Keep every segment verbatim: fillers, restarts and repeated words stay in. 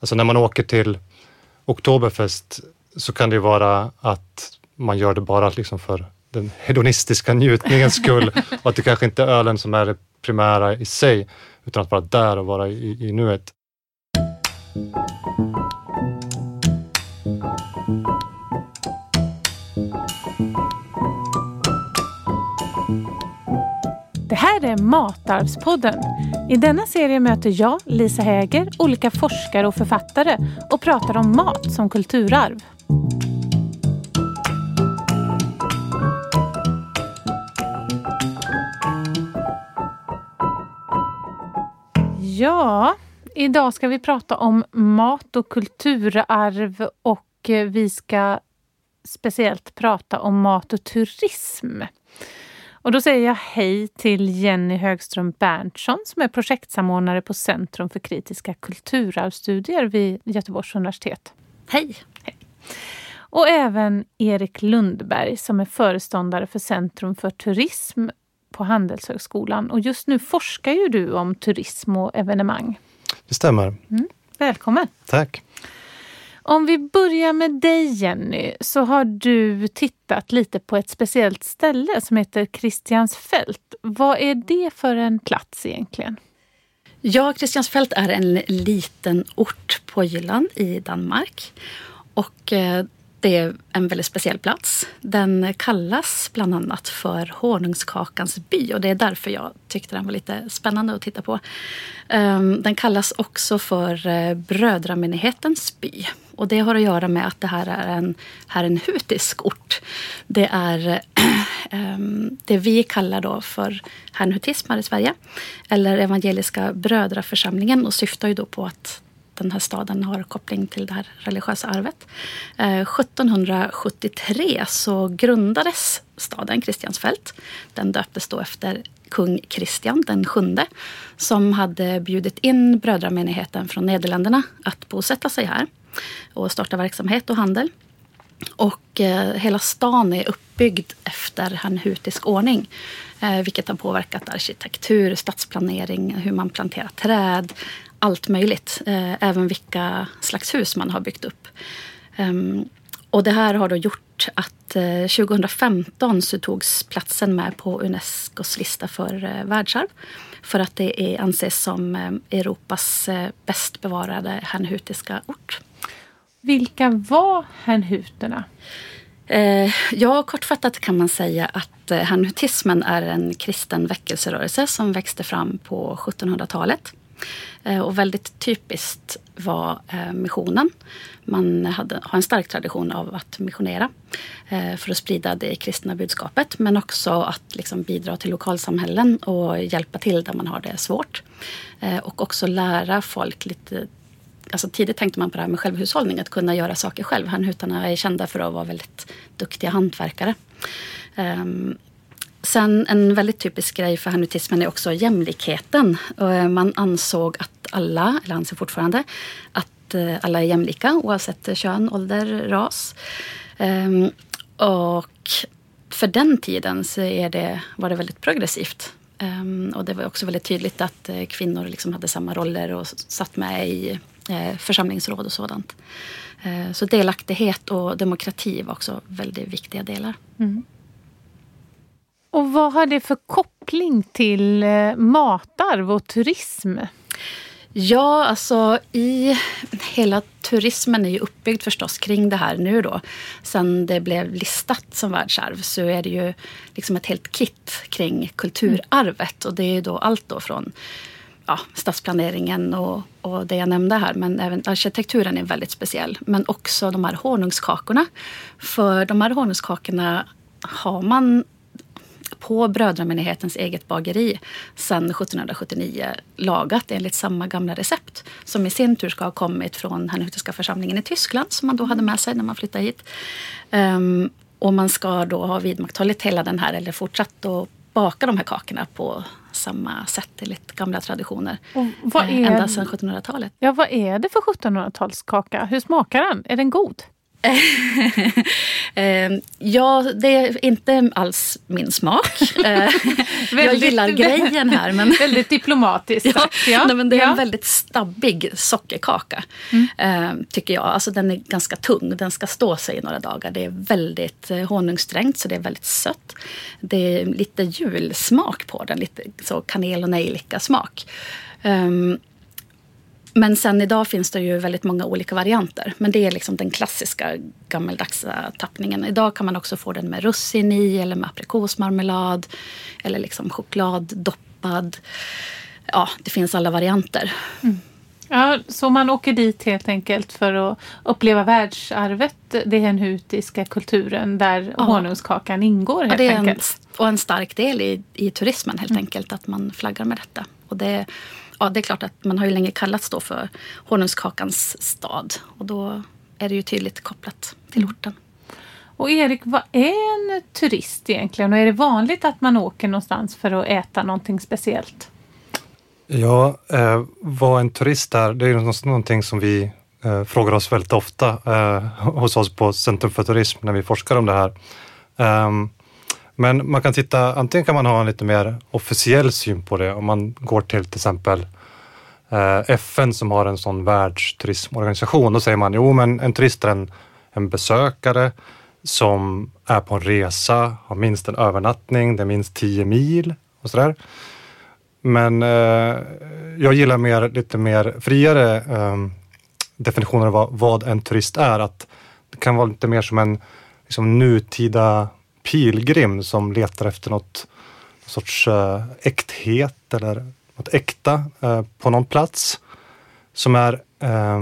Alltså när man åker till Oktoberfest så kan det ju vara att man gör det bara liksom för den hedonistiska njutningens skull och att det kanske inte är ölen som är det primära i sig utan att vara där och vara i, i nuet. Det här är Matarvspodden. I denna serie möter jag, Lisa Häger, olika forskare och författare och pratar om mat som kulturarv. Ja, idag ska vi prata om mat och kulturarv och vi ska speciellt prata om mat och turism. Och då säger jag hej till Jenny Högström Berntsson som är projektsamordnare på Centrum för kritiska kulturarvsstudier vid Göteborgs universitet. Hej! Hej. Och även Erik Lundberg som är föreståndare för Centrum för turism på Handelshögskolan. Och just nu forskar ju du om turism och evenemang. Det stämmer. Mm. Välkommen! Tack! Om vi börjar med dig, Jenny, så har du tittat lite på ett speciellt ställe som heter Christiansfeld. Vad är det för en plats egentligen? Ja, Christiansfeld är en liten ort på Jylland i Danmark. Och eh, det är en väldigt speciell plats. Den kallas bland annat för Honungskakans by och det är därför jag tyckte den var lite spännande att titta på. Den kallas också för Brödrarmennighetens by och det har att göra med att det här är en hernhutisk ort. Det är det vi kallar då för hernhutism här i Sverige eller Evangeliska Bröderförsamlingen och syftar ju då på att den här staden har koppling till det här religiösa arvet. sjuttonhundrasjuttiotre så grundades staden Christiansfeld. Den döptes då efter kung Christian den sjunde som hade bjudit in brödramenigheten från Nederländerna att bosätta sig här och starta verksamhet och handel. Och eh, hela stan är uppbyggd efter hernhutisk ordning eh, vilket har påverkat arkitektur, stadsplanering, hur man planterar träd, allt möjligt. Eh, även vilka slags hus man har byggt upp. Um, och det här har då gjort att eh, tjugohundrafemton så togs platsen med på UNESCOs lista för eh, världsarv för att det är, anses som eh, Europas eh, bäst bevarade hernhutiska ort. Vilka var hernhuterna? Eh, ja, kortfattat kan man säga att eh, hernhutismen är en kristen väckelserörelse som växte fram på sjuttonhundratalet. Eh, och väldigt typiskt var eh, missionen. Man hade, har en stark tradition av att missionera eh, för att sprida det kristna budskapet. Men också att liksom, bidra till lokalsamhällen och hjälpa till där man har det svårt. Eh, och också lära folk lite. Alltså tidigt tänkte man på det här med självhushållning, att kunna göra saker själv. Hernhutarna är kända för att vara väldigt duktiga hantverkare. Um, sen en väldigt typisk grej för hernhutismen är också jämlikheten. Uh, man ansåg att alla, eller anser fortfarande, att uh, alla är jämlika oavsett kön, ålder, ras. Um, och för den tiden så är det, var det väldigt progressivt. Um, och det var också väldigt tydligt att uh, kvinnor liksom hade samma roller och satt med i församlingsråd och sådant. Så delaktighet och demokrati var också väldigt viktiga delar. Mm. Och vad har det för koppling till matarv och turism? Ja, alltså i hela turismen är ju uppbyggd förstås kring det här nu då. Sen det blev listat som världsarv så är det ju liksom ett helt kit kring kulturarvet. Och det är ju då allt då från ja, stadsplaneringen och, och det jag nämnde här. Men även arkitekturen är väldigt speciell. Men också de här honungskakorna. För de här honungskakorna har man på Brödramenighetens eget bageri sedan sjuttonhundrasjuttionio lagat enligt samma gamla recept. Som i sin tur ska ha kommit från hernhutiska församlingen i Tyskland som man då hade med sig när man flyttade hit. Um, och man ska då ha vidmakthållit hela den här eller fortsatt att baka de här kakorna på samma sätt enligt gamla traditioner ända sedan sjuttonhundratalet. Ja, vad är det för sjuttonhundratalskaka? Hur smakar den? Är den god? Ja, det är inte alls min smak. Jag gillar grejen här. Men... väldigt diplomatiskt. Ja, ja. Nej, men det är ja. en väldigt stabbig sockerkaka, mm. tycker jag. Alltså, den är ganska tung. Den ska stå sig i några dagar. Det är väldigt honungsträngt, så det är väldigt sött. Det är lite julsmak på den. Lite så kanel och nejlika smak. Um, Men sen idag finns det ju väldigt många olika varianter. Men det är liksom den klassiska gammeldagsa tappningen. Idag kan man också få den med russin i eller med aprikosmarmelad. Eller liksom choklad, doppad. Ja, det finns alla varianter. Mm. Ja, så man åker dit helt enkelt för att uppleva världsarvet, det hernhutiska kulturen där ja. honungskakan ingår helt ja, enkelt. En, och en stark del i, i turismen helt mm. enkelt, att man flaggar med detta. Och det Ja, det är klart att man har ju länge kallats då för honungskakans stad. Och då är det ju tydligt kopplat till orten. Och Erik, vad är en turist egentligen? Och är det vanligt att man åker någonstans för att äta någonting speciellt? Ja, eh, vad en turist är, det är ju någonting som vi eh, frågar oss väldigt ofta eh, hos oss på Centrum för turism när vi forskar om det här. Um, Men man kan titta, antingen kan man ha en lite mer officiell syn på det. Om man går till till exempel eh, F N som har en sån världsturismorganisation. Då säger man, jo men en turist är en, en besökare som är på en resa, har minst en övernattning, det är minst tio mil och sådär. Men eh, jag gillar mer, lite mer friare eh, definitioner av vad, vad en turist är. Att det kan vara lite mer som en liksom, nutida... pilgrim som letar efter något sorts eh, äkthet eller något äkta eh, på någon plats som är, eh,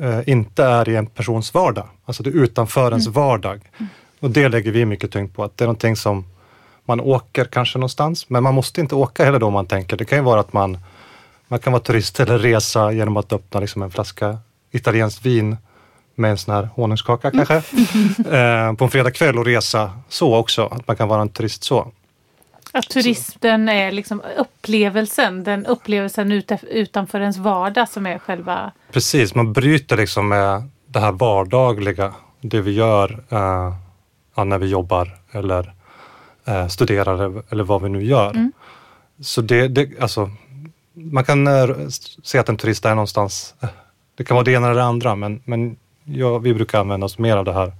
eh, inte är i en persons vardag. Alltså det är utanför mm. ens vardag. Mm. Och det lägger vi mycket tyngd på. Att det är någonting som man åker kanske någonstans, men man måste inte åka heller då man tänker. Det kan ju vara att man, man kan vara turist eller resa genom att öppna liksom en flaska italienskt vin med en sån här honungskaka kanske, eh, på en fredag kväll och resa så också, att man kan vara en turist så. Att turisten är liksom upplevelsen, den upplevelsen utanför ens vardag som är själva... Precis, man bryter liksom med det här vardagliga, det vi gör eh, när vi jobbar eller eh, studerar eller vad vi nu gör. Mm. Så det, det, alltså, man kan eh, se att en turist är någonstans... Eh, Det kan vara det ena eller det andra, men, men ja, vi brukar använda oss mer av det här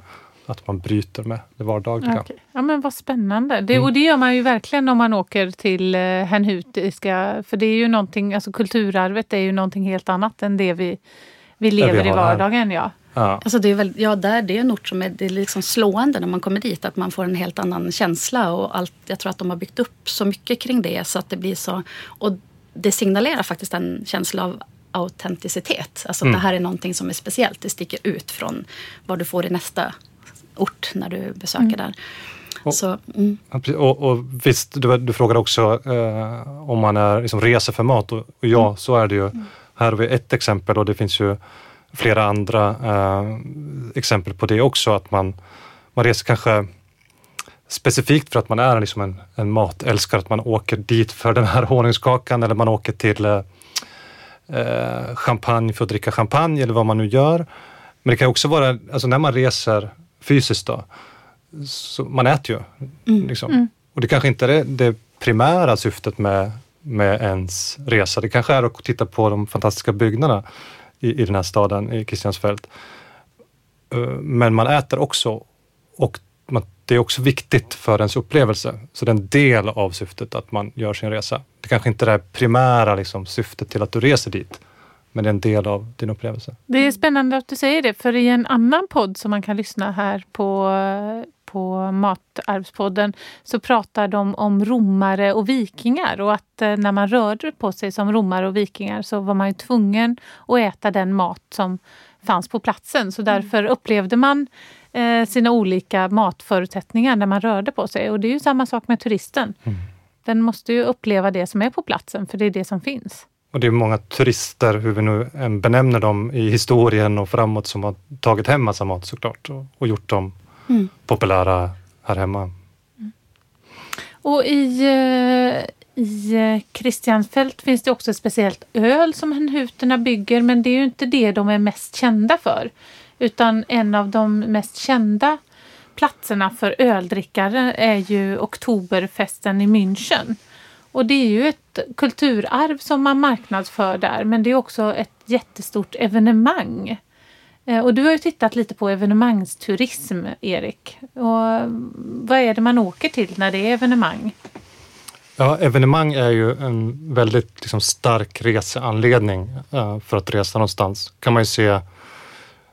att man bryter med det vardagliga. Okay. Ja, men vad spännande. Det, mm. Och det gör man ju verkligen om man åker till eh, hernhutiska, för det är ju någonting, alltså kulturarvet är ju någonting helt annat än det vi, vi lever ja, vi i vardagen, ja. ja. Alltså det är väl, ja, där, det är en ort som är, det är liksom slående när man kommer dit, att man får en helt annan känsla och allt, jag tror att de har byggt upp så mycket kring det så att det blir så, och det signalerar faktiskt en känsla av autenticitet. Alltså mm. det här är någonting som är speciellt. Det sticker ut från vad du får i nästa ort när du besöker mm. där. Och, så, mm. och, och visst, du, du frågade också eh, om man är liksom reseformat och, och ja, mm. så är det ju. Mm. Här har vi ett exempel och det finns ju flera andra eh, exempel på det också. Att man, man reser kanske specifikt för att man är liksom en, en matälskare. Att man åker dit för den här honungskakan eller man åker till eh, champagne för att dricka champagne eller vad man nu gör. Men det kan också vara, alltså när man reser fysiskt då, så man äter ju. Mm. Liksom. Mm. Och det kanske inte är det, det primära syftet med, med ens resa. Det kanske är att titta på de fantastiska byggnaderna i, i den här staden, i Christiansfeld. Men man äter också och man, det är också viktigt för ens upplevelse. Så det är en del av syftet att man gör sin resa. Det kanske inte är det primära liksom, syftet till att du reser dit. Men det är en del av din upplevelse. Det är spännande att du säger det. För i en annan podd som man kan lyssna här på, på Matarvspodden. Så pratar de om romare och vikingar. Och att när man rörde på sig som romare och vikingar. Så var man ju tvungen att äta den mat som fanns på platsen. Så därför upplevde man sina olika matförutsättningar när man rörde på sig. Och det är ju samma sak med turisten. Mm. Den måste ju uppleva det som är på platsen, för det är det som finns. Och det är många turister, hur vi nu benämner dem i historien och framåt, som har tagit hem massa mat såklart och, och gjort dem mm. populära här hemma. Mm. Och i, i Christiansfeld finns det också speciellt öl som hernhuterna bygger, men det är ju inte det de är mest kända för. Utan en av de mest kända platserna för öldrickare är ju Oktoberfesten i München. Och det är ju ett kulturarv som man marknadsför där, men det är också ett jättestort evenemang. Och du har ju tittat lite på evenemangsturism, Erik. Och vad är det man åker till när det är evenemang? Ja, evenemang är ju en väldigt liksom, stark reseanledning eh, för att resa någonstans. Kan man ju se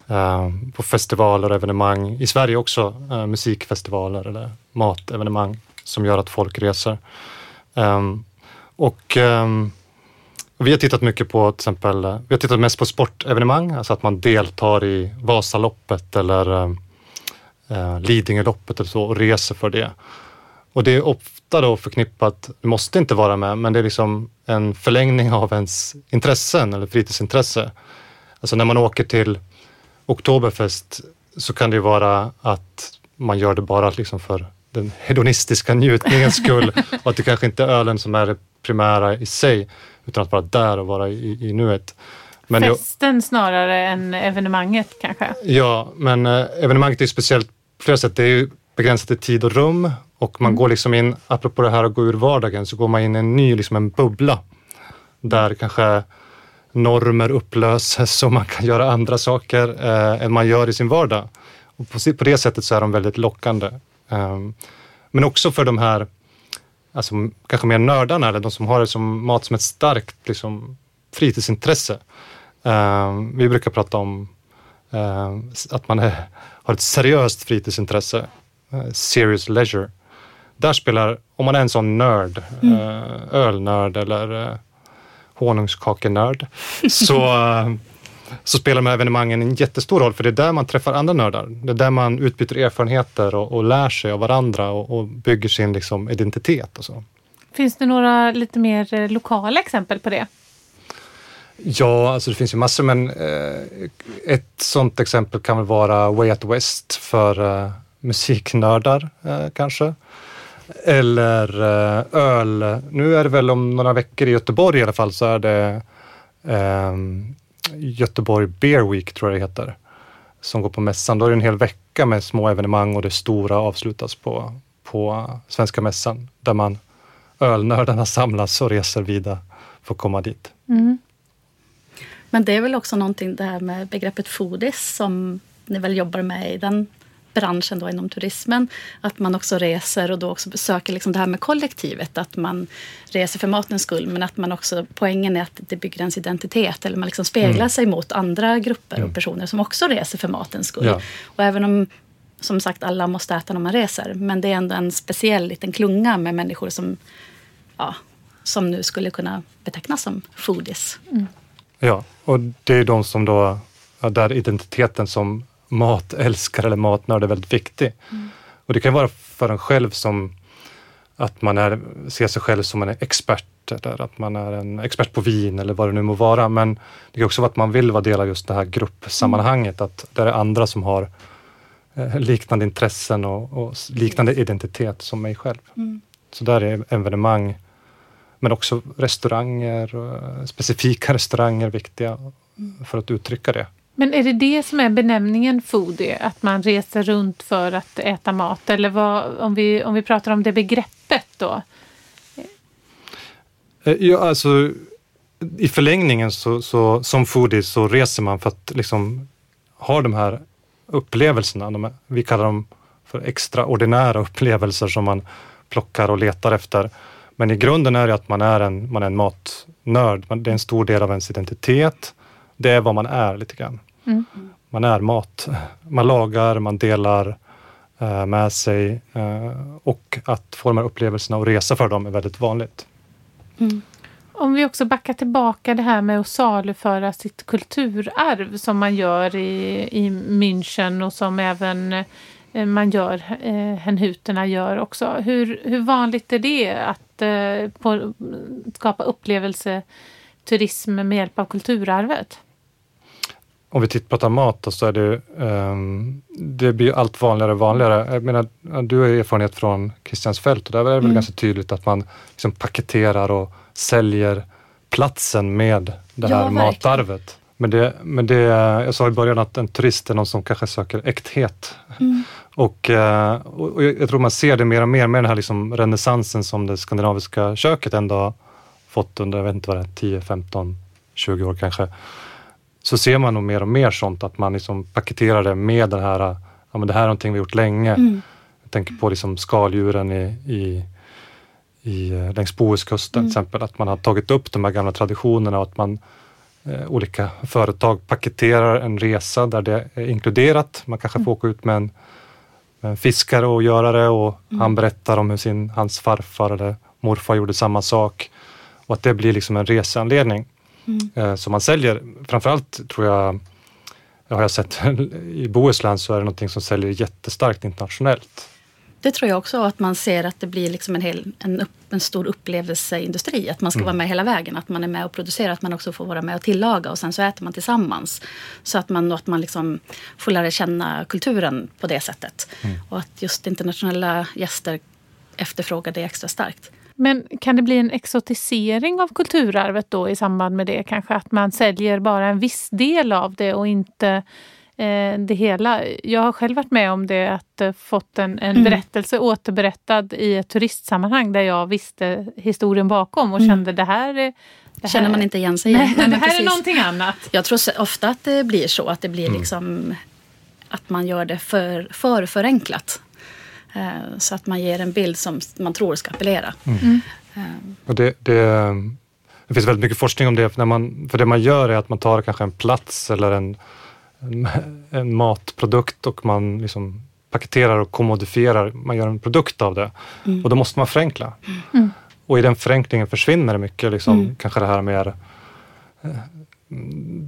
eh, på festivaler och evenemang. I Sverige också eh, musikfestivaler eller matevenemang som gör att folk reser. Eh, och... Eh, Vi har tittat mycket på till exempel, vi har tittat mest på sportevenemang, alltså att man deltar i Vasaloppet eller eh, Lidingeloppet eller så och reser för det. Och det är ofta då förknippat, du måste inte vara med, men det är liksom en förlängning av ens intressen eller fritidsintresse. Alltså när man åker till Oktoberfest så kan det vara att man gör det bara liksom för den hedonistiska njutningens skull och att det kanske inte är ölen som är det primära i sig, utan att vara där och vara i, i nuet. Men festen jag, snarare än evenemanget kanske? Ja, men eh, evenemanget är speciellt på flera sätt. Det är ju begränsat i tid och rum och man mm. går liksom in, apropå det här att gå ur vardagen, så går man in i en ny, liksom en bubbla där kanske normer upplöses och man kan göra andra saker eh, än man gör i sin vardag. Och på, på det sättet så är de väldigt lockande. Eh, men också för de här alltså kanske mer nördarna eller de som har det som mat som ett starkt liksom, fritidsintresse. Eh, vi brukar prata om eh, att man är, har ett seriöst fritidsintresse. Eh, serious leisure. Där spelar, om man är en sån nörd, mm. eh, ölnörd eller eh, honungskakenörd, så, eh, så spelar de här evenemangen en jättestor roll. För det är där man träffar andra nördar. Det är där man utbyter erfarenheter och, och lär sig av varandra och, och bygger sin liksom, identitet och så. Finns det några lite mer lokala exempel på det? Ja, alltså det finns ju massor, men eh, ett sånt exempel kan väl vara Way at West för eh, musiknördar eh, kanske. Eller eh, öl. Nu är det väl om några veckor i Göteborg i alla fall så är det... Eh, Göteborg Beer Week tror jag det heter, som går på mässan. Då är det en hel vecka med små evenemang och det stora avslutas på, på svenska mässan där man ölnördarna samlas och reser vidare för att komma dit. Mm. Men det är väl också någonting det här med begreppet foodies som ni väl jobbar med i den branschen då inom turismen, att man också reser och då också besöker liksom det här med kollektivet, att man reser för matens skull, men att man också, poängen är att det bygger ens identitet, eller man liksom speglar mm. sig mot andra grupper mm. och personer som också reser för matens skull. Ja. Och även om, som sagt, alla måste äta när man reser, men det är ändå en speciell liten klunga med människor som ja, som nu skulle kunna betecknas som foodies. Mm. Ja, och det är de som då, där identiteten som matälskare eller matnörd är väldigt viktig. Mm. Och det kan vara för en själv som att man är, ser sig själv som en expert eller att man är en expert på vin eller vad det nu må vara. Men det kan också vara att man vill vara del av just det här gruppsammanhanget. Mm. Att det är andra som har liknande intressen och, och liknande identitet som mig själv. Mm. Så där är evenemang, men också restauranger, och specifika restauranger viktiga mm. för att uttrycka det. Men är det det som är benämningen foodie? Att man reser runt för att äta mat? Eller vad, om, vi, om vi pratar om det begreppet då? Ja, alltså i förlängningen så, så som foodie så reser man för att liksom ha de här upplevelserna. De, vi kallar dem för extraordinära upplevelser som man plockar och letar efter. Men i grunden är det att man är en, man är en matnörd. Det är en stor del av ens identitet. Det är vad man är lite grann. Mm. Man är mat. Man lagar, man delar eh, med sig. Eh, och att få de här upplevelserna och resa för dem är väldigt vanligt. Mm. Om vi också backar tillbaka det här med att saluföra sitt kulturarv som man gör i, i München och som även eh, man gör, eh, hernhuterna gör också. Hur, hur vanligt är det att eh, på, skapa upplevelse turism med hjälp av kulturarvet? Om vi tittar på mat så är det, um, det blir allt vanligare och vanligare. Jag menar, du har erfarenhet från Christiansfeld och där är det mm. väl ganska tydligt att man liksom paketerar och säljer platsen med det ja, här verkligen. Matarvet. Men det, men det, jag sa i början att en turist är någon som kanske söker äkthet. Mm. Och, och jag tror man ser det mer och mer med den här liksom renässansen som det skandinaviska köket ändå fått under, jag vet inte vad det är, tio, femton, tjugo år kanske. Så ser man nog mer och mer sånt, att man liksom paketerar det med den här, ja men det här är någonting vi gjort länge. Mm. Jag tänker på liksom skaldjuren i, i, i, längs Bohuskusten mm. till exempel, att man har tagit upp de här gamla traditionerna och att man olika företag paketerar en resa där det är inkluderat. Man kanske får åka ut med en, med en fiskare och göra det, och mm. han berättar om hur sin, hans farfar eller morfar gjorde samma sak, och att det blir liksom en reseanledning mm. eh, som man säljer. Framförallt tror jag, jag har sett i Bohuslän så är det någonting som säljer jättestarkt internationellt. Det tror jag också, att man ser att det blir liksom en, hel, en, upp, en stor upplevelseindustri. Att man ska mm. vara med hela vägen, att man är med och producerar, att man också får vara med och tillaga. Och sen så äter man tillsammans. Så att man, att man liksom får lära känna kulturen på det sättet. Mm. Och att just internationella gäster efterfrågar det extra starkt. Men kan det bli en exotisering av kulturarvet då i samband med det kanske? Att man säljer bara en viss del av det och inte det hela. Jag har själv varit med om det, att fått en, en mm. berättelse återberättad i ett turistsammanhang där jag visste historien bakom och mm. kände det här, det här känner man inte igen sig i. Det här precis. Är någonting annat. Jag tror ofta att det blir så, att det blir mm. liksom att man gör det för, för förenklat, så att man ger en bild som man tror ska appellera. Mm. Mm. Och det, det, det finns väldigt mycket forskning om det, för, när man, för det man gör är att man tar kanske en plats eller en en matprodukt och man liksom paketerar och kommodifierar, man gör en produkt av det mm. och då måste man förenkla mm. och i den förenklingen försvinner det mycket liksom, mm. kanske det här mer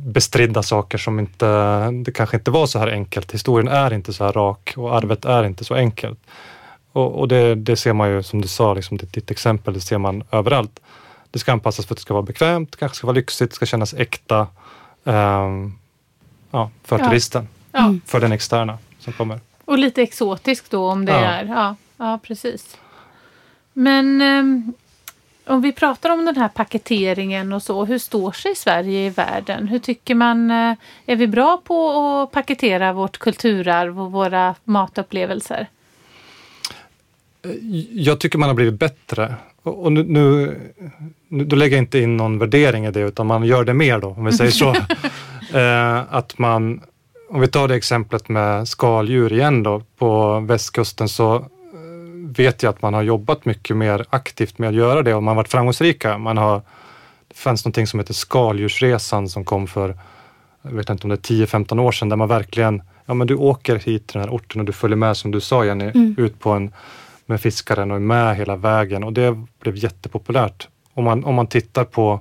bestridda saker som inte, det kanske inte var så här enkelt, historien är inte så här rak och arvet är inte så enkelt, och, och det, det ser man ju som du sa liksom, ditt, ditt exempel, det ser man överallt, det ska anpassas för att det ska vara bekvämt, det kanske ska vara lyxigt, det ska kännas äkta um, Ja, för ja. turisten. Ja. För den externa som kommer. Och lite exotisk då om det ja. är. Ja, ja, precis. Men eh, om vi pratar om den här paketeringen och så. Hur står sig Sverige i världen? Hur tycker man, eh, är vi bra på att paketera vårt kulturarv och våra matupplevelser? Jag tycker man har blivit bättre. Och nu, nu, nu då lägger jag inte in någon värdering i det, utan man gör det mer då, om vi säger så. Eh, att man, om vi tar det exemplet med skaldjur igen då, på västkusten så vet jag att man har jobbat mycket mer aktivt med att göra det och man har varit framgångsrika. Man har, det fanns någonting som heter skaldjursresan som kom för, jag vet inte om det är tio femton år sedan, där man verkligen, ja men du åker hit till den här orten och du följer med, som du sa Jenny, mm. ut på en, med fiskaren och är med hela vägen, och det blev jättepopulärt. Om man, om man tittar på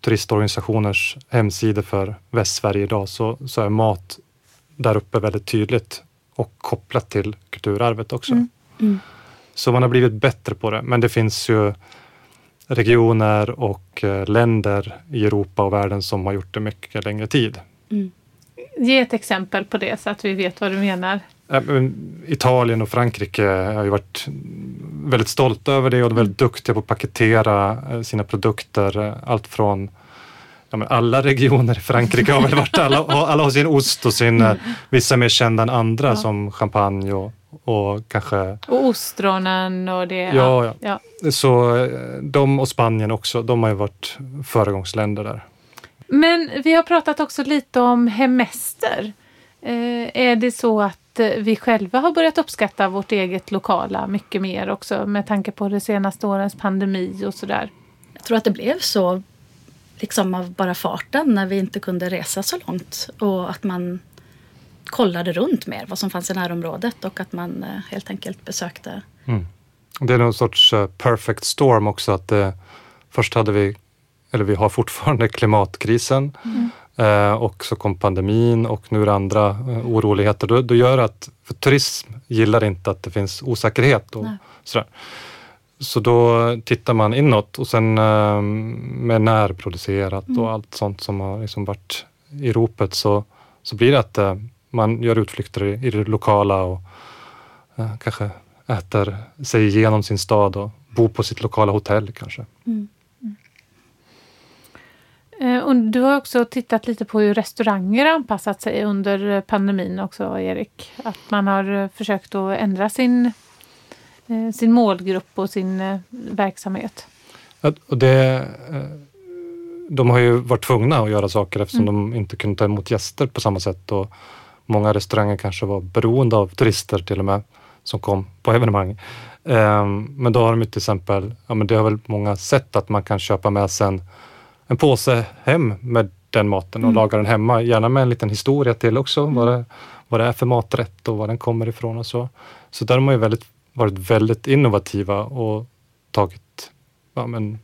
turistorganisationers hemsidor för Västsverige idag, så, så är mat där uppe väldigt tydligt och kopplat till kulturarvet också. Mm. Mm. Så man har blivit bättre på det, men det finns ju regioner och länder i Europa och världen som har gjort det mycket längre tid. Mm. Ge ett exempel på det så att vi vet vad du menar. Italien och Frankrike har ju varit väldigt stolta över det och de är väldigt duktiga på att paketera sina produkter. Allt från, ja men alla regioner i Frankrike har väl varit, alla, alla har sin ost och sin, vissa mer kända än andra ja. Som champagne och, och kanske... Och ostronen och det. Ja, ja. ja. Så de och Spanien också, de har ju varit föregångsländer där. Men vi har pratat också lite om hemester. Eh, är det så att vi själva har börjat uppskatta vårt eget lokala mycket mer också med tanke på det senaste årens pandemi och sådär? Jag tror att det blev så liksom av bara farten när vi inte kunde resa så långt, och att man kollade runt mer vad som fanns i närområdet och att man helt enkelt besökte. Mm. Det är någon sorts perfect storm också, att eh, först hade vi, eller vi har fortfarande klimatkrisen mm. Eh, och så kom pandemin och nu är andra eh, oroligheter. Då, då gör att, för turism gillar inte att det finns osäkerhet och sådär. Så då tittar man inåt och sen eh, med närproducerat mm. och allt sånt som har liksom varit i ropet, så, så blir det att eh, man gör utflykter i, i det lokala och eh, kanske äter sig igenom sin stad och bor på sitt lokala hotell kanske. Mm. Och du har också tittat lite på hur restauranger anpassat sig under pandemin också, Erik. Att man har försökt att ändra sin, sin målgrupp och sin verksamhet. Och det, de har ju varit tvungna att göra saker eftersom mm. de inte kunde ta emot gäster på samma sätt. Och många restauranger kanske var beroende av turister till och med som kom på evenemang. Men då har de ju till exempel, ja men det har väl många sett att man kan köpa med sig en en påse hem med den maten och mm. laga den hemma. Gärna med en liten historia till också. Mm. Vad, det, vad det är för maträtt och var den kommer ifrån och så. Så där har man ju väldigt, varit väldigt innovativa och tagit ja, men,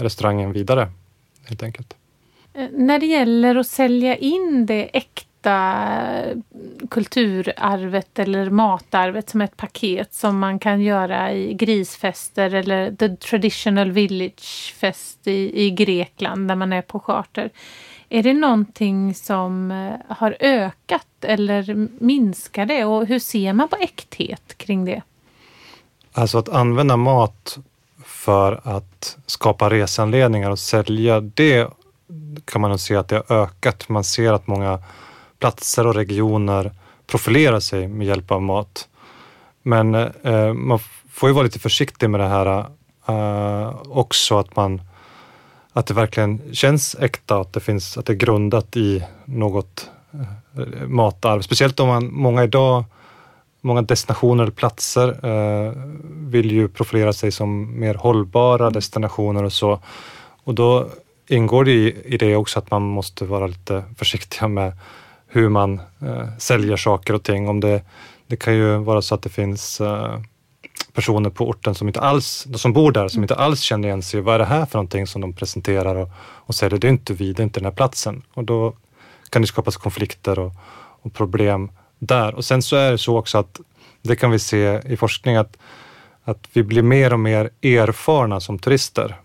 restaurangen vidare helt enkelt. När det gäller att sälja in det äkta kulturarvet eller matarvet som ett paket som man kan göra i grisfester eller the traditional village fest i, i Grekland där man är på charter. Är det någonting som har ökat eller minskar det? Och hur ser man på äkthet kring det? Alltså att använda mat för att skapa resanledningar och sälja det kan man nog se att det har ökat. Man ser att många platser och regioner profilerar sig med hjälp av mat. Men eh, man får ju vara lite försiktig med det här eh, också att man att det verkligen känns äkta, att det finns att det är grundat i något eh, matarv. Speciellt om man många idag många destinationer eller platser eh, vill ju profilera sig som mer hållbara destinationer och så. Och då ingår det i, i det också att man måste vara lite försiktiga med hur man eh, säljer saker och ting. Om det, det kan ju vara så att det finns eh, personer på orten som inte alls, de som bor där, som inte alls känner igen sig. Vad är det här för någonting som de presenterar och, och säljer? Det är inte vi, det är inte den här platsen. Och då kan det skapas konflikter och, och problem där. Och sen så är det så också att, det kan vi se i forskning, att, att vi blir mer och mer erfarna som turister.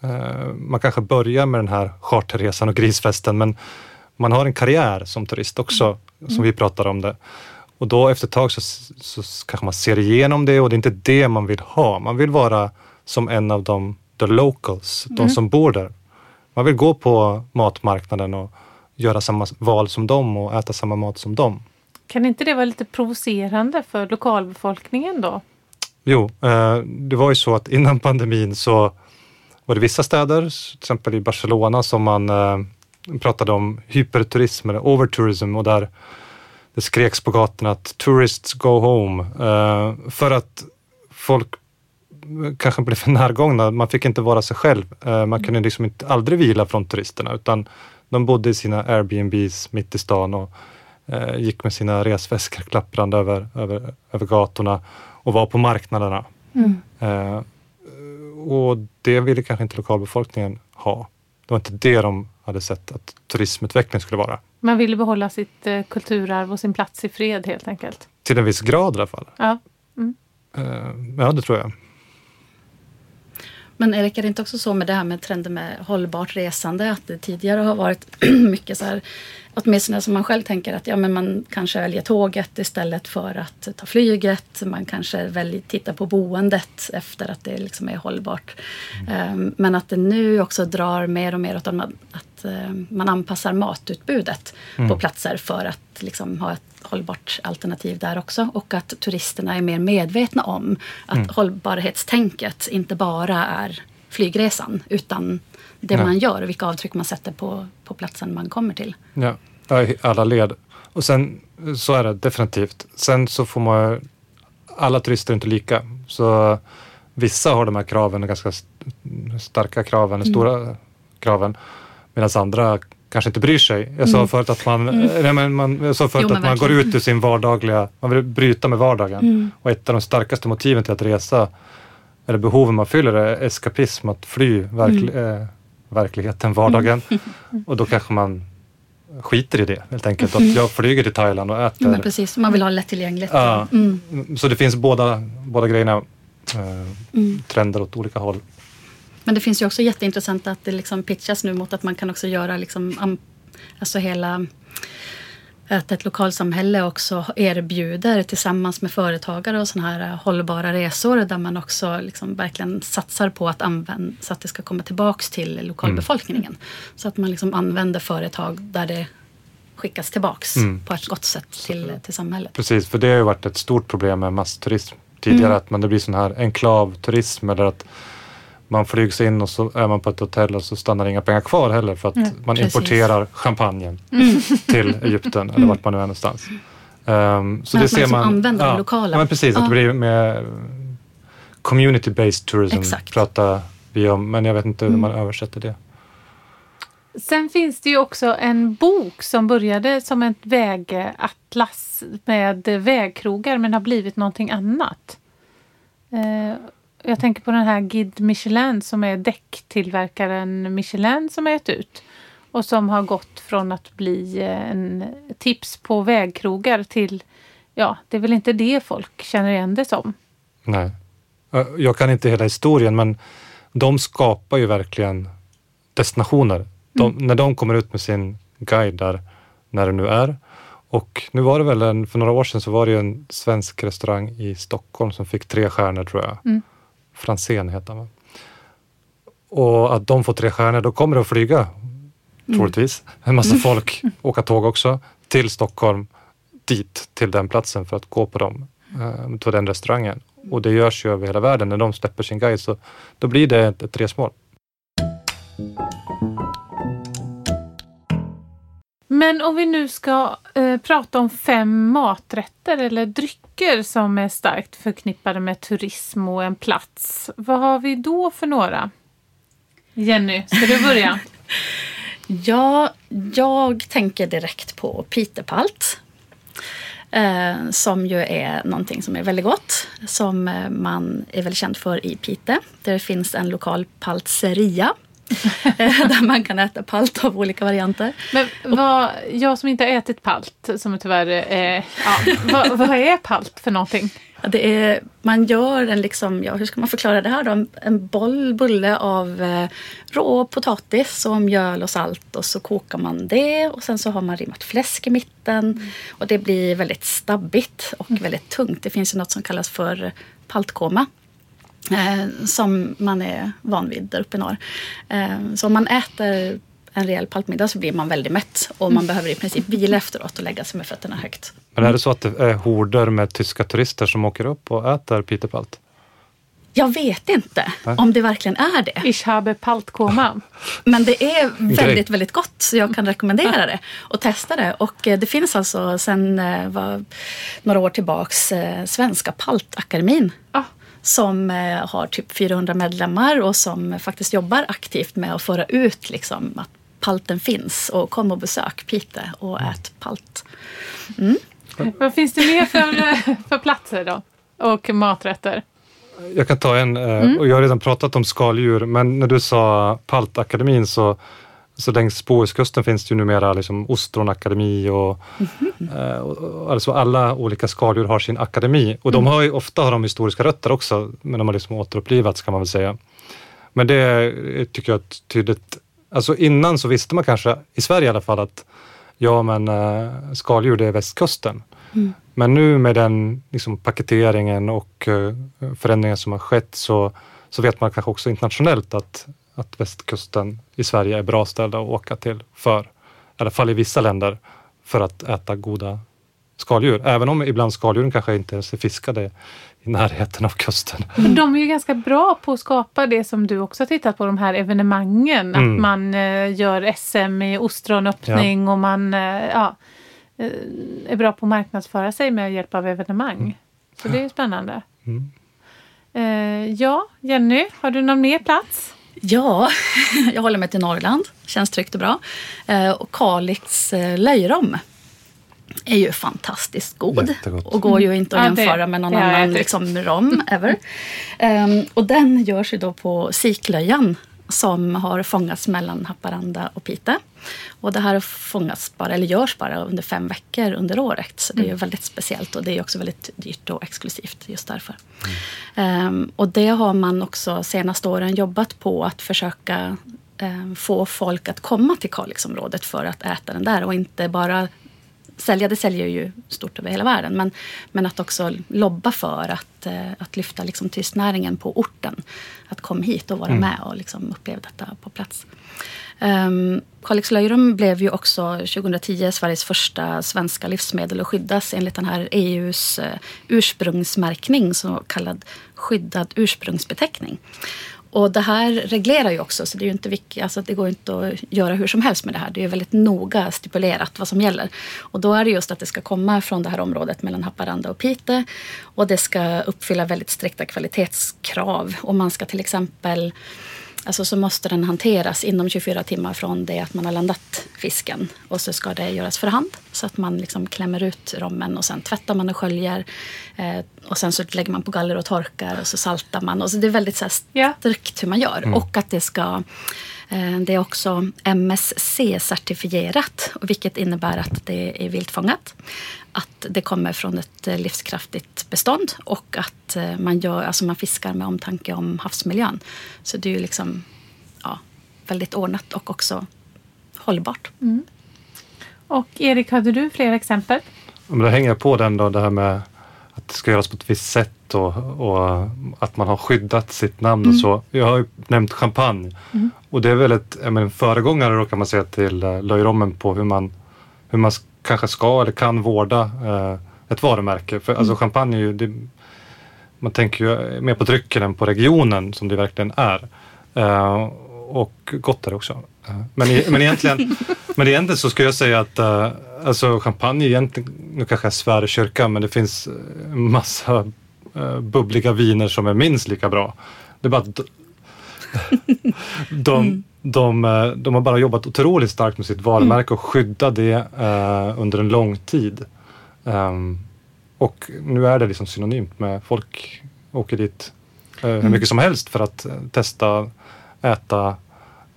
Eh, man kanske börjar med den här charterresan och grisfesten, men man har en karriär som turist också, mm. som vi pratar om det. Och då efter ett tag så, så kanske man ser igenom det, och det är inte det man vill ha. Man vill vara som en av de the locals, mm. de som bor där. Man vill gå på matmarknaden och göra samma val som dem och äta samma mat som dem. Kan inte det vara lite provocerande för lokalbefolkningen då? Jo, eh, det var ju så att innan pandemin så var det vissa städer, till exempel i Barcelona, som man... Eh, pratade om hyperturism eller overtourism, och där det skreks på gatorna att tourists go home uh, för att folk kanske blev för närgångna. Man fick inte vara sig själv. Uh, man kunde liksom inte, aldrig vila från turisterna, utan de bodde i sina Airbnbs mitt i stan och uh, gick med sina resväskor klapprande över, över, över gatorna och var på marknaderna. Mm. Uh, och det ville kanske inte lokalbefolkningen ha. Det var inte det de hade sett att turismutveckling skulle vara. Man ville behålla sitt eh, kulturarv och sin plats i fred helt enkelt. Till en viss grad i alla fall. Ja, mm. uh, ja det tror jag. Men Erik, är det inte också så med det här med trenden med hållbart resande, att det tidigare har varit mycket så här, åtminstone som man själv tänker, att ja, men man kanske väljer tåget istället för att ta flyget. Man kanske väljer titta på boendet efter att det liksom är hållbart. Mm. Um, men att det nu också drar mer och mer åt att man, att, um, man anpassar matutbudet mm. på platser för att liksom ha ett hållbart alternativ där också. Och att turisterna är mer medvetna om att mm. hållbarhetstänket inte bara är flygresan, utan det ja. man gör och vilka avtryck man sätter på, på platsen man kommer till. Ja, i alla led. Och sen så är det definitivt. Sen så får man, alla turister är inte lika. Så vissa har de här kraven, ganska starka kraven, mm. stora kraven, medan andra kanske inte bryr sig. Jag sa mm. förut att man, mm. nej, men man, jag sa förut jo, men att man verkligen går ut ur sin vardagliga, man vill bryta med vardagen. Mm. Och ett av de starkaste motiven till att resa, eller behoven man fyller, är eskapism, att fly verkli- mm. eh, verkligheten, vardagen. Mm. Och då kanske man skiter i det helt enkelt. Mm. Att jag flyger till Thailand och äter. Men precis, man vill ha lättillgängligt. Ja. Mm. Så det finns båda, båda grejerna, eh, mm. trender åt olika håll. Men det finns ju också jätteintressant att det liksom pitchas nu mot att man kan också göra liksom, alltså hela att ett lokalsamhälle också erbjuder tillsammans med företagare och sådana här hållbara resor där man också liksom verkligen satsar på att använda, så att det ska komma tillbaks till lokalbefolkningen. Mm. Så att man liksom använder företag där det skickas tillbaks mm. på ett gott sätt till, till samhället. Precis, för det har ju varit ett stort problem med massturism tidigare, mm. att man, det blir sån här enklavturism eller att man flygs in och så är man på ett hotell och så stannar inga pengar kvar heller för att mm, man precis. Importerar champagnen mm. till Egypten mm. eller vart man nu är någonstans. Um, så men det ser man... Liksom man använder ja, lokala. Men precis, ja. Att det blir med community-based tourism. Exakt. Pratar vi om, men jag vet inte hur mm. man översätter det. Sen finns det ju också en bok som började som ett vägatlas med vägkrogar men har blivit någonting annat. Uh, Jag tänker på den här Guide Michelin som är däcktillverkaren Michelin som är gett ut. Och som har gått från att bli en tips på vägkrogar till, ja, det är väl inte det folk känner igen det som. Nej, jag kan inte hela historien men de skapar ju verkligen destinationer. De, mm. När de kommer ut med sin guide där, när det nu är. Och nu var det väl, en, för några år sedan så var det ju en svensk restaurang i Stockholm som fick tre stjärnor tror jag. Mm. Franzén heter man. Och att de får tre stjärnor, då kommer de att flyga, mm. troligtvis. En massa folk, mm. åka tåg också, till Stockholm, dit, till den platsen för att gå på dem, eh, till den restaurangen. Och det görs ju över hela världen. När de släpper sin guide så då blir det ett, ett resmål. Men om vi nu ska eh, prata om fem maträtter eller drycker som är starkt förknippade med turism och en plats. Vad har vi då för några? Jenny, ska du börja? Ja, jag tänker direkt på pitepalt. Eh, som ju är någonting som är väldigt gott. Som man är väl känd för i Pite. Där finns en lokal paltseria. Där man kan äta palt av olika varianter. Men vad, jag som inte har ätit palt, som tyvärr är, ja, vad, vad är palt för någonting? Ja, det är, man gör en liksom, ja, hur ska man förklara det här då? En boll, bulle av eh, rå potatis och mjöl och salt och så kokar man det och sen så har man rimmat fläsk i mitten mm. och det blir väldigt stabbigt och mm. väldigt tungt. Det finns ju något som kallas för paltkoma. Eh, som man är van vid där uppe i norr. Eh, så om man äter en rejäl paltmiddag så blir man väldigt mätt. Och man mm. behöver i princip vila efteråt och lägga sig med fötterna högt. Men är det så att det är horder med tyska turister som åker upp och äter pitepalt? Jag vet inte Nej. om det verkligen är det. Ich habe Paltkoma. Men det är väldigt, väldigt gott så jag kan rekommendera det och testa det. Och det finns alltså sedan var, några år tillbaks Svenska Paltakademin. Ja. Som har typ fyrahundra medlemmar och som faktiskt jobbar aktivt med att föra ut liksom att palten finns. Och kom och besök Pite och ät palt. Mm. Vad finns det mer för, för platser då? Och maträtter? Jag kan ta en, och jag har redan pratat om skaldjur. Men när du sa Paltakademin så, så längs Bohuskusten finns det ju numera liksom ostronakademi och, mm-hmm. och alltså alla olika skaldjur har sin akademi. Och de har ju, ofta har de historiska rötter också, men de har liksom återupplivats kan man väl säga. Men det tycker jag är tydligt. Alltså innan så visste man kanske, i Sverige i alla fall, att ja men skaldjur det är västkusten. Mm. Men nu med den liksom, paketeringen och förändringen som har skett så, så vet man kanske också internationellt att att västkusten i Sverige är bra ställda att åka till för, i alla fall i vissa länder, för att äta goda skaldjur. Även om ibland skaldjuren kanske inte ens är fiskade i närheten av kusten. Men de är ju ganska bra på att skapa det som du också har tittat på, de här evenemangen. Mm. Att man gör S M i ostronöppning ja. och man ja, är bra på att marknadsföra sig med hjälp av evenemang. Mm. Så det är ju spännande. Mm. Ja, Jenny, har du någon mer plats? Ja, jag håller mig till Norrland. Känns tryggt och bra. Och Kalix löjrom är ju fantastiskt god. Jättegott. Och går ju inte att jämföra mm. med någon ja, annan liksom, rom ever. um, och den görs ju då på siklöjan som har fångats mellan Haparanda och Pite. Och det här fångas bara, eller görs bara under fem veckor under året. Så det är ju mm. väldigt speciellt och det är också väldigt dyrt och exklusivt just därför. Mm. Um, och det har man också senaste åren jobbat på att försöka um, få folk att komma till Kalixområdet för att äta den där. Och inte bara sälja, det säljer ju stort över hela världen, men, men att också lobba för att, att lyfta liksom turistnäringen på orten. Att komma hit och vara mm. med och liksom uppleva detta på plats. Um, Kalix löjrom blev ju också tjugohundratio Sveriges första svenska livsmedel och skyddas enligt den här E U:s uh, ursprungsmärkning, så kallad skyddad ursprungsbeteckning. Och det här reglerar ju också, så det är ju inte vilka, alltså det går inte att göra hur som helst med det här. Det är ju väldigt noga stipulerat vad som gäller. Och då är det just att det ska komma från det här området mellan Haparanda och Pite. Och det ska uppfylla väldigt strikta kvalitetskrav. Och man ska till exempel, alltså så måste den hanteras inom tjugofyra timmar från det att man har landat fisken. Och så ska det göras för hand, så att man liksom klämmer ut rommen och sen tvättar man och sköljer. Eh, och sen så lägger man på galler och torkar och så saltar man. Och så det är väldigt så här strikt hur man gör. Mm. Och att det ska, eh, det är också M S C-certifierat, vilket innebär att det är viltfångat. Att det kommer från ett livskraftigt bestånd och att man, gör, alltså man fiskar med omtanke om havsmiljön. Så det är ju liksom, ja, väldigt ordnat och också hållbart. Mm. Och Erik, hade du fler exempel? Ja, men då hänger jag på den då, det här med att det ska göras på ett visst sätt och, och att man har skyddat sitt namn mm. och så. Jag har ju nämnt champagne mm. och det är väl ett, jag menar, föregångare då kan man säga till löjrommen på hur man, hur man kanske ska eller kan vårda eh, ett varumärke. För, mm. alltså champagne är ju, det, man tänker ju mer på drycken än på regionen som det verkligen är. Eh, och gott är det också. Eh, men, men, egentligen, men egentligen så skulle jag säga att eh, alltså champagne är egentligen, nu kanske jag svär i kyrkan, men det finns en massa eh, bubbliga viner som är minst lika bra. Det är bara att de mm. De, de har bara jobbat otroligt starkt med sitt varumärke och skyddat det eh, under en lång tid. Um, och nu är det liksom synonymt med folk åker dit eh, hur mycket mm. som helst för att testa, äta,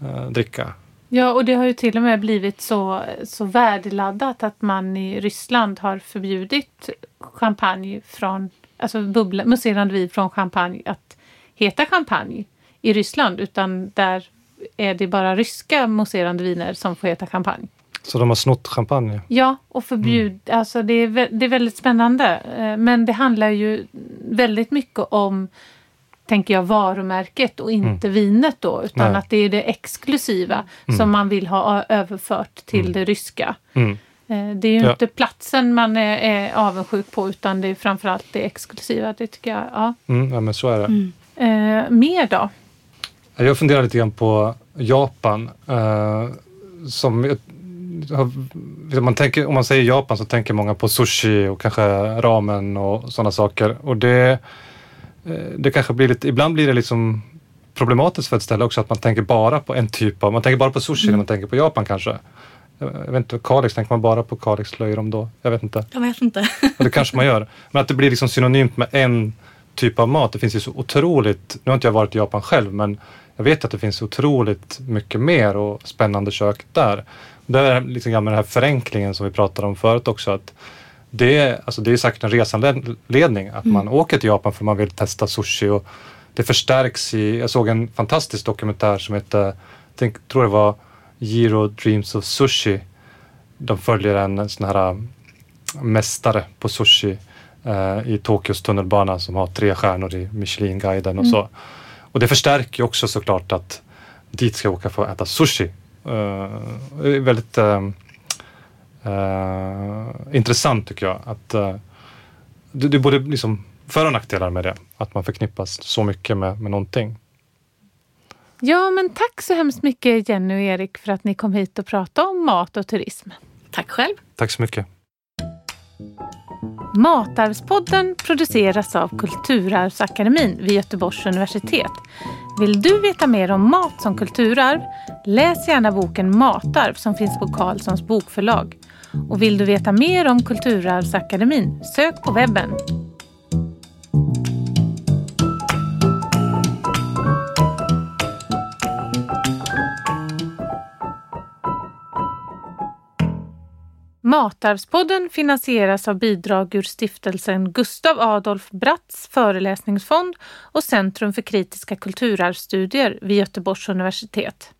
eh, dricka. Ja, och det har ju till och med blivit så, så värdeladdat att man i Ryssland har förbjudit champagne från, alltså bubbla, muserande vin från champagne att heta champagne i Ryssland, utan där är det bara ryska mousserande viner som får heta champagne. Så de har snott champagne? Ja, och förbjud... Mm. Alltså det är, vä- det är väldigt spännande. Men det handlar ju väldigt mycket om, tänker jag, varumärket och inte mm. vinet då. Utan Nej. Att det är det exklusiva mm. som man vill ha överfört till mm. det ryska. Mm. Det är ju ja. Inte platsen man är, är avundsjuk på, utan det är framförallt det exklusiva. Det tycker jag, ja. Mm, ja, men så är det. Mm. Eh, mer då? Jag funderar lite grann på Japan. Eh, som, man tänker, om man säger Japan så tänker många på sushi och kanske ramen och sådana saker. Och det, det kanske blir lite, ibland blir det liksom problematiskt för ett ställe också att man tänker bara på en typ av, man tänker bara på sushi mm. när man tänker på Japan kanske. Jag vet inte, Kalix, tänker man bara på Kalix löjrom då? Jag vet inte. Jag vet inte. Det kanske man gör. Men att det blir liksom synonymt med en typ av mat. Det finns ju så otroligt, nu har inte jag varit i Japan själv, men jag vet att det finns otroligt mycket mer och spännande kök där. Det är liksom med den här förenklingen som vi pratade om förut också. Att det, alltså det är säkert en resanledning att mm. man åker till Japan för man vill testa sushi. Och det förstärks i, jag såg en fantastisk dokumentär som heter, jag tänk, tror det var Jiro Dreams of Sushi. De följer en sån här mästare på sushi eh, i Tokyos tunnelbana som har tre stjärnor i Michelin-guiden och mm. så. Och det förstärker ju också såklart att dit ska jag åka för att äta sushi. Det uh, är väldigt uh, uh, intressant tycker jag. Att, uh, det, det är både liksom för- och nackdelar med det. Att man förknippas så mycket med, med någonting. Ja, men tack så hemskt mycket Jenny och Erik för att ni kom hit och pratade om mat och turism. Tack själv. Tack så mycket. Matarvspodden produceras av Kulturarvsakademin vid Göteborgs universitet. Vill du veta mer om mat som kulturarv? Läs gärna boken Matarv som finns på Karlssons bokförlag. Och vill du veta mer om Kulturarvsakademin? Sök på webben. Matarvspodden finansieras av bidrag ur stiftelsen Gustav Adolf Bratts föreläsningsfond och Centrum för kritiska kulturarvsstudier vid Göteborgs universitet.